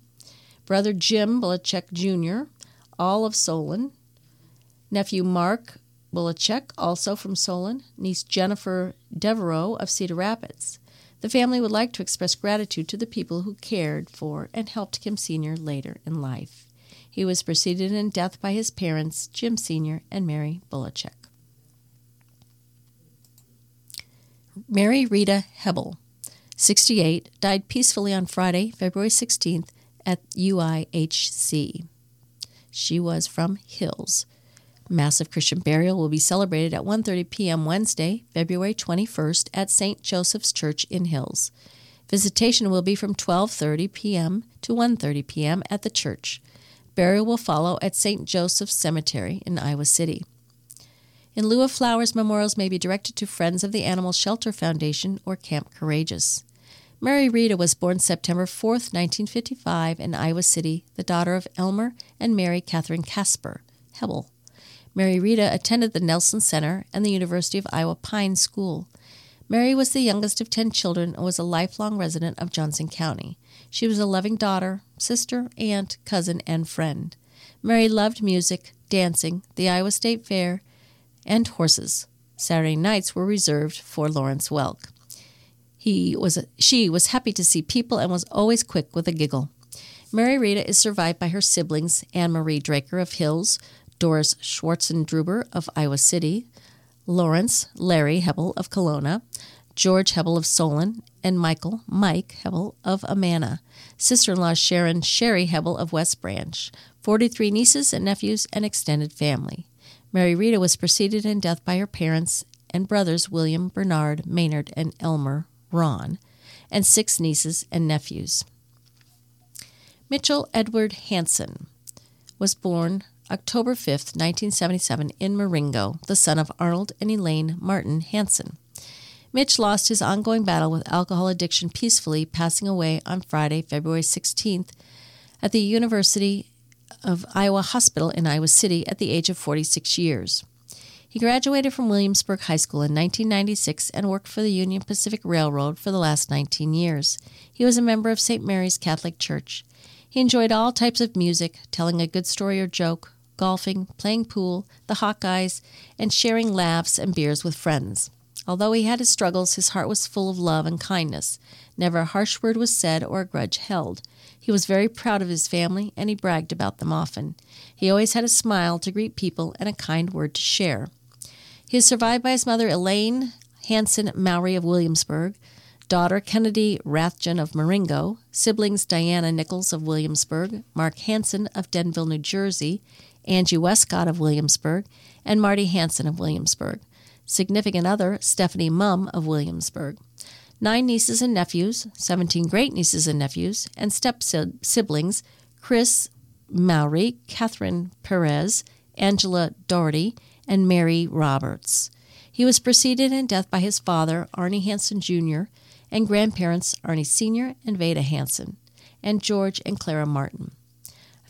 brother Jim Bulichek Junior, all of Solon, nephew Mark Bulichek, also from Solon, niece Jennifer Devereaux of Cedar Rapids. The family would like to express gratitude to the people who cared for and helped Kim Senior later in life. He was preceded in death by his parents, Jim Senior and Mary Bulachek. Mary Rita Hebel, sixty-eight, died peacefully on Friday, February sixteenth at U I H C. She was from Hills. Massive Christian burial will be celebrated at one thirty p.m. Wednesday, February twenty-first at Saint Joseph's Church in Hills. Visitation will be from twelve thirty p.m. to one thirty p.m. at the church. Burial will follow at Saint Joseph's Cemetery in Iowa City. In lieu of flowers, memorials may be directed to Friends of the Animal Shelter Foundation or Camp Courageous. Mary Rita was born September fourth, nineteen fifty-five, in Iowa City, the daughter of Elmer and Mary Catherine Casper Hebel. Mary Rita attended the Nelson Center and the University of Iowa Pine School. Mary was the youngest of ten children and was a lifelong resident of Johnson County. She was a loving daughter, sister, aunt, cousin, and friend. Mary loved music, dancing, the Iowa State Fair, and horses. Saturday nights were reserved for Lawrence Welk. He was a, she was happy to see people and was always quick with a giggle. Mary Rita is survived by her siblings, Anne Marie Draker of Hills, Doris Schwarzendruber of Iowa City, Lawrence Larry Hebel of Kelowna, George Hebel of Solon, and Michael Mike Hebel of Amana, sister-in-law Sharon Sherry Hebel of West Branch, forty-three nieces and nephews, and extended family. Mary Rita was preceded in death by her parents and brothers William, Bernard, Maynard, and Elmer Ron, and six nieces and nephews. Mitchell Edward Hansen was born October fifth, nineteen seventy-seven, in Marengo, the son of Arnold and Elaine Martin Hansen. Mitch lost his ongoing battle with alcohol addiction peacefully, passing away on Friday, February sixteenth, at the University of Iowa Hospital in Iowa City at the age of forty-six years. He graduated from Williamsburg High School in nineteen ninety-six and worked for the Union Pacific Railroad for the last nineteen years. He was a member of Saint Mary's Catholic Church. He enjoyed all types of music, telling a good story or joke, golfing, playing pool, the Hawkeyes, and sharing laughs and beers with friends. Although he had his struggles, his heart was full of love and kindness. Never a harsh word was said or a grudge held. He was very proud of his family, and he bragged about them often. He always had a smile to greet people and a kind word to share. He is survived by his mother, Elaine Hansen Mowry of Williamsburg, daughter Kennedy Rathjen of Marengo, siblings Diana Nichols of Williamsburg, Mark Hansen of Denville, New Jersey, Angie Westcott of Williamsburg, and Marty Hansen of Williamsburg. Significant other, Stephanie Mumm of Williamsburg. Nine nieces and nephews, seventeen great-nieces and nephews, and step-siblings, Chris Mowry, Catherine Perez, Angela Doherty, and Mary Roberts. He was preceded in death by his father, Arnie Hansen Junior, and grandparents, Arnie Senior and Veda Hansen, and George and Clara Martin.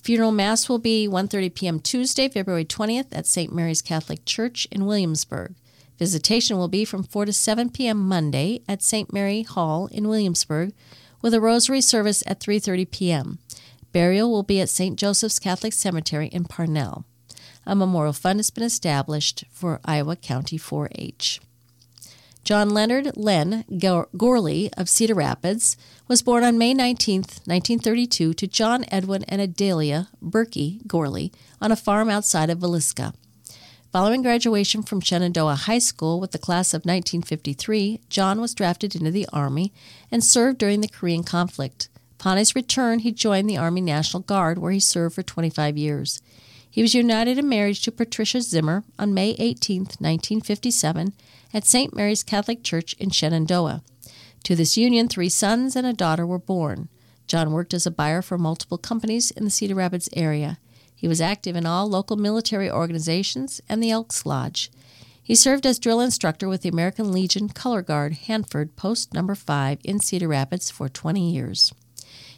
Funeral Mass will be one thirty p.m. Tuesday, February twentieth at Saint Mary's Catholic Church in Williamsburg. Visitation will be from four to seven p.m. Monday at Saint Mary Hall in Williamsburg, with a rosary service at three thirty p.m. Burial will be at Saint Joseph's Catholic Cemetery in Parnell. A memorial fund has been established for Iowa County four H. John Leonard Len Gourley of Cedar Rapids was born on May nineteenth, nineteen thirty-two, to John Edwin and Adelia Berkey Gourley on a farm outside of Villisca. Following graduation from Shenandoah High School with the class of nineteen fifty-three, John was drafted into the Army and served during the Korean conflict. Upon his return, he joined the Army National Guard, where he served for twenty-five years. He was united in marriage to Patricia Zimmer on May eighteenth, nineteen fifty-seven, at Saint Mary's Catholic Church in Shenandoah. To this union, three sons and a daughter were born. John worked as a buyer for multiple companies in the Cedar Rapids area. He was active in all local military organizations and the Elks Lodge. He served as drill instructor with the American Legion Color Guard, Hanford, Post Number five in Cedar Rapids for twenty years.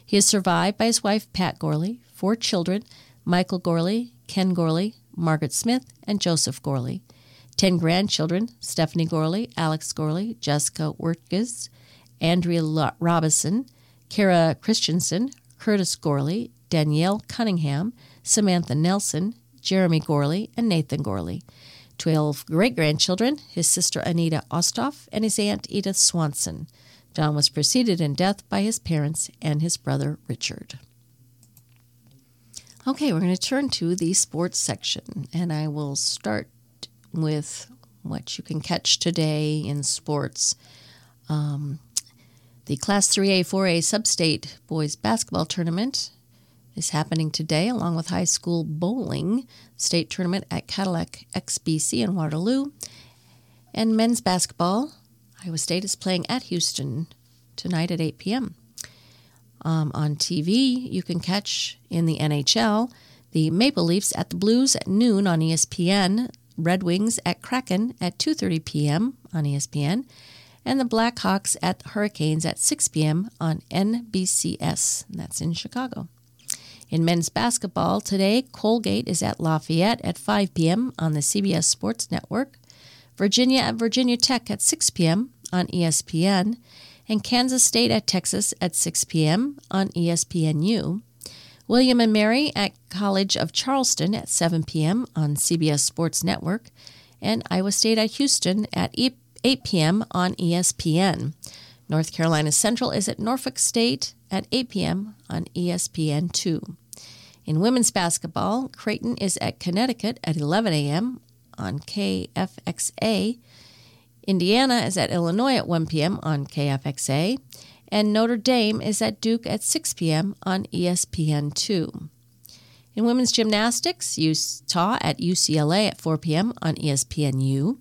He is survived by his wife, Pat Gourley, four children, Michael Gourley, Ken Gourley, Margaret Smith, and Joseph Gourley. Ten grandchildren, Stephanie Gourley, Alex Gourley, Jessica Wertges, Andrea L- Robison, Kara Christensen, Curtis Gourley, Danielle Cunningham, Samantha Nelson, Jeremy Gourley, and Nathan Gourley. Twelve great-grandchildren, his sister Anita Ostoff, and his aunt Edith Swanson. John was preceded in death by his parents and his brother Richard. Okay, we're going to turn to the sports section, and I will start with what you can catch today in sports. Um, the Class three A, four A Substate Boys Basketball Tournament is happening today, along with high school bowling state tournament at Cadillac X B C in Waterloo. And men's basketball, Iowa State is playing at Houston tonight at eight p.m. Um, on T V, you can catch in the N H L, the Maple Leafs at the Blues at noon on E S P N, Red Wings at Kraken at two thirty p.m. on E S P N, and the Blackhawks at Hurricanes at six p.m. on N B C S. That's in Chicago. In men's basketball today, Colgate is at Lafayette at five p.m. on the C B S Sports Network, Virginia at Virginia Tech at six p.m. on E S P N, and Kansas State at Texas at six p.m. on E S P N U. William and Mary at College of Charleston at seven p.m. on C B S Sports Network, and Iowa State at Houston at eight p.m. on E S P N. North Carolina Central is at Norfolk State at eight p.m. on E S P N two. In women's basketball, Creighton is at Connecticut at eleven a.m. on K F X A. Indiana is at Illinois at one p.m. on K F X A, and Notre Dame is at Duke at six p.m. on E S P N two. In women's gymnastics, Utah at U C L A at four p.m. on E S P N U.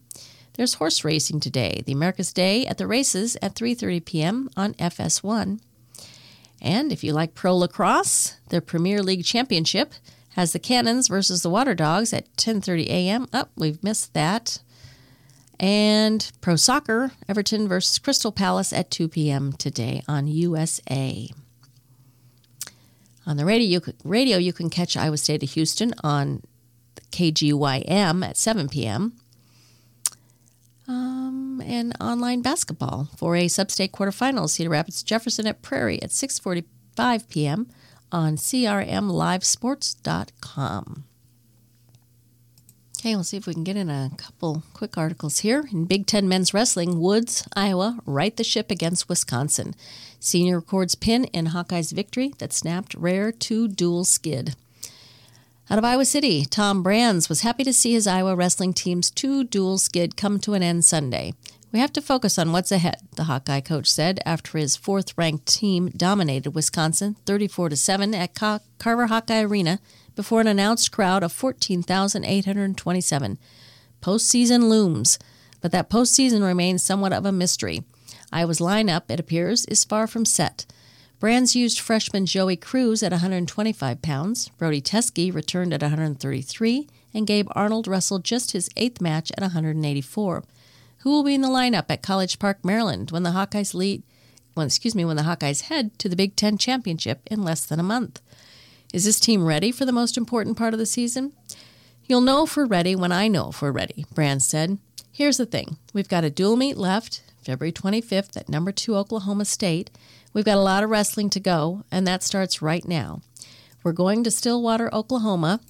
There's horse racing today, the America's Day at the races at three thirty p.m. on F S one. And if you like pro lacrosse, the Premier League Championship has the Cannons versus the Water Dogs at ten thirty a.m. Oh, we've missed that. And pro soccer, Everton versus Crystal Palace at two p.m. today on U S A. On the radio, radio, you can catch Iowa State at Houston on K G Y M at seven p.m. Um, and online basketball, four A Substate quarterfinals, Cedar Rapids Jefferson at Prairie at six forty-five p.m. on C R M live sports dot com. Okay, we'll see if we can get in a couple quick articles here. In Big Ten men's wrestling, Woods, Iowa, right the ship against Wisconsin. Senior records pin in Hawkeye's victory that snapped rare two-duel skid. Out of Iowa City, Tom Brands was happy to see his Iowa wrestling team's two-duel skid come to an end Sunday. We have to focus on what's ahead, the Hawkeye coach said after his fourth-ranked team dominated Wisconsin thirty-four to seven at Carver Hawkeye Arena before an announced crowd of fourteen thousand eight hundred twenty-seven. Postseason looms, but that postseason remains somewhat of a mystery. Iowa's lineup, it appears, is far from set. Brands used freshman Joey Cruz at one hundred twenty-five pounds, Brody Teskey returned at one hundred thirty-three, and Gabe Arnold wrestled just his eighth match at one hundred eighty-four. Who will be in the lineup at College Park, Maryland, when the Hawkeyes lead? Well, excuse me, when the Hawkeyes head to the Big Ten Championship in less than a month? Is this team ready for the most important part of the season? You'll know if we're ready when I know if we're ready, Brands said. Here's the thing. We've got a dual meet left, February twenty-fifth at number two Oklahoma State. We've got a lot of wrestling to go, and that starts right now. We're going to Stillwater, Oklahoma.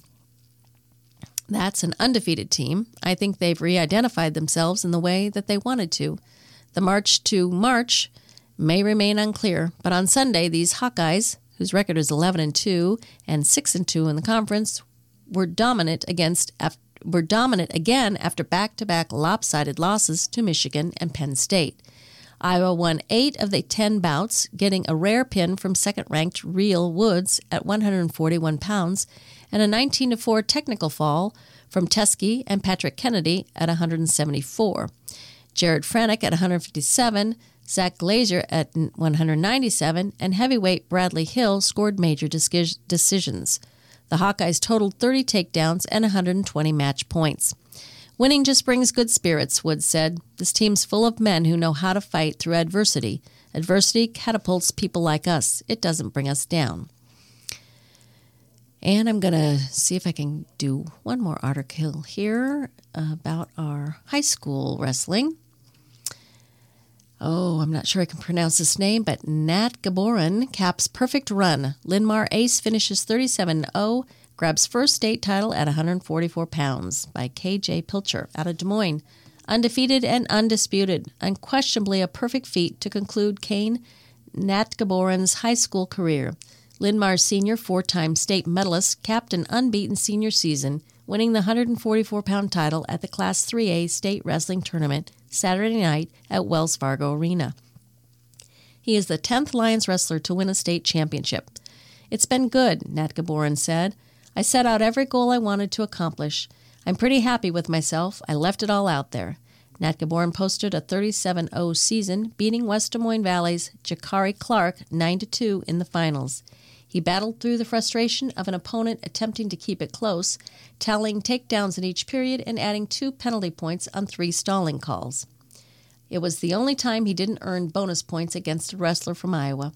That's an undefeated team. I think they've re-identified themselves in the way that they wanted to. The march to March may remain unclear, but on Sunday, these Hawkeyes, whose record is eleven and two and six and two in the conference, were dominant against were dominant again after back-to-back lopsided losses to Michigan and Penn State. Iowa won eight of the ten bouts, getting a rare pin from second-ranked Real Woods at one hundred forty-one pounds and a nineteen to four technical fall from Teskey and Patrick Kennedy at one hundred seventy-four. Jared Franick at one hundred fifty-seven, Zach Glazier at one hundred ninety-seven, and heavyweight Bradley Hill scored major dis- decisions. The Hawkeyes totaled thirty takedowns and one hundred twenty match points. Winning just brings good spirits, Wood said. This team's full of men who know how to fight through adversity. Adversity catapults people like us. It doesn't bring us down. And I'm going to see if I can do one more article here about our high school wrestling. Oh, I'm not sure I can pronounce this name, but Nat Gaboran caps perfect run. Linmar Ace finishes thirty-seven and oh, grabs first state title at one hundred forty-four pounds by K J Pilcher out of Des Moines. Undefeated and undisputed, unquestionably a perfect feat to conclude Kane Nat Gaboran's high school career. Linmar's senior four-time state medalist capped an unbeaten senior season, winning the one hundred forty-four pound title at the Class three A State Wrestling Tournament Saturday night at Wells Fargo Arena. He is the tenth Lions wrestler to win a state championship. "It's been good," Nat Gaboran said. "I set out every goal I wanted to accomplish. I'm pretty happy with myself. I left it all out there." Nat Gaboran posted a thirty-seven oh season, beating West Des Moines Valley's Jakari Clark nine to two in the finals. He battled through the frustration of an opponent attempting to keep it close, tallying takedowns in each period and adding two penalty points on three stalling calls. It was the only time he didn't earn bonus points against a wrestler from Iowa.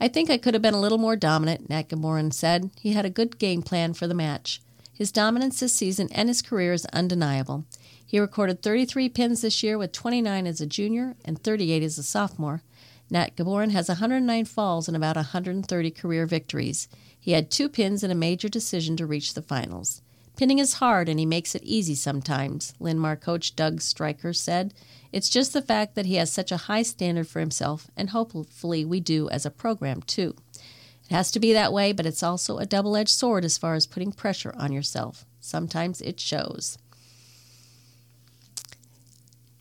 "I think I could have been a little more dominant," Nat Gaboran said. He had a good game plan for the match. His dominance this season and his career is undeniable. He recorded thirty-three pins this year with twenty-nine as a junior and thirty-eight as a sophomore. Nat Gaboran has one hundred nine falls and about one hundred thirty career victories. He had two pins in a major decision to reach the finals. "Pinning is hard and he makes it easy sometimes," Linmar coach Doug Stryker said. "It's just the fact that he has such a high standard for himself, and hopefully we do as a program too. It has to be that way, but it's also a double-edged sword as far as putting pressure on yourself. Sometimes it shows."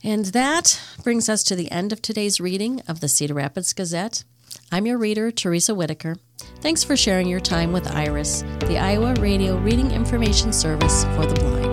And that brings us to the end of today's reading of the Cedar Rapids Gazette. I'm your reader, Teresa Whitaker. Thanks for sharing your time with IRIS, the Iowa Radio Reading Information Service for the Blind.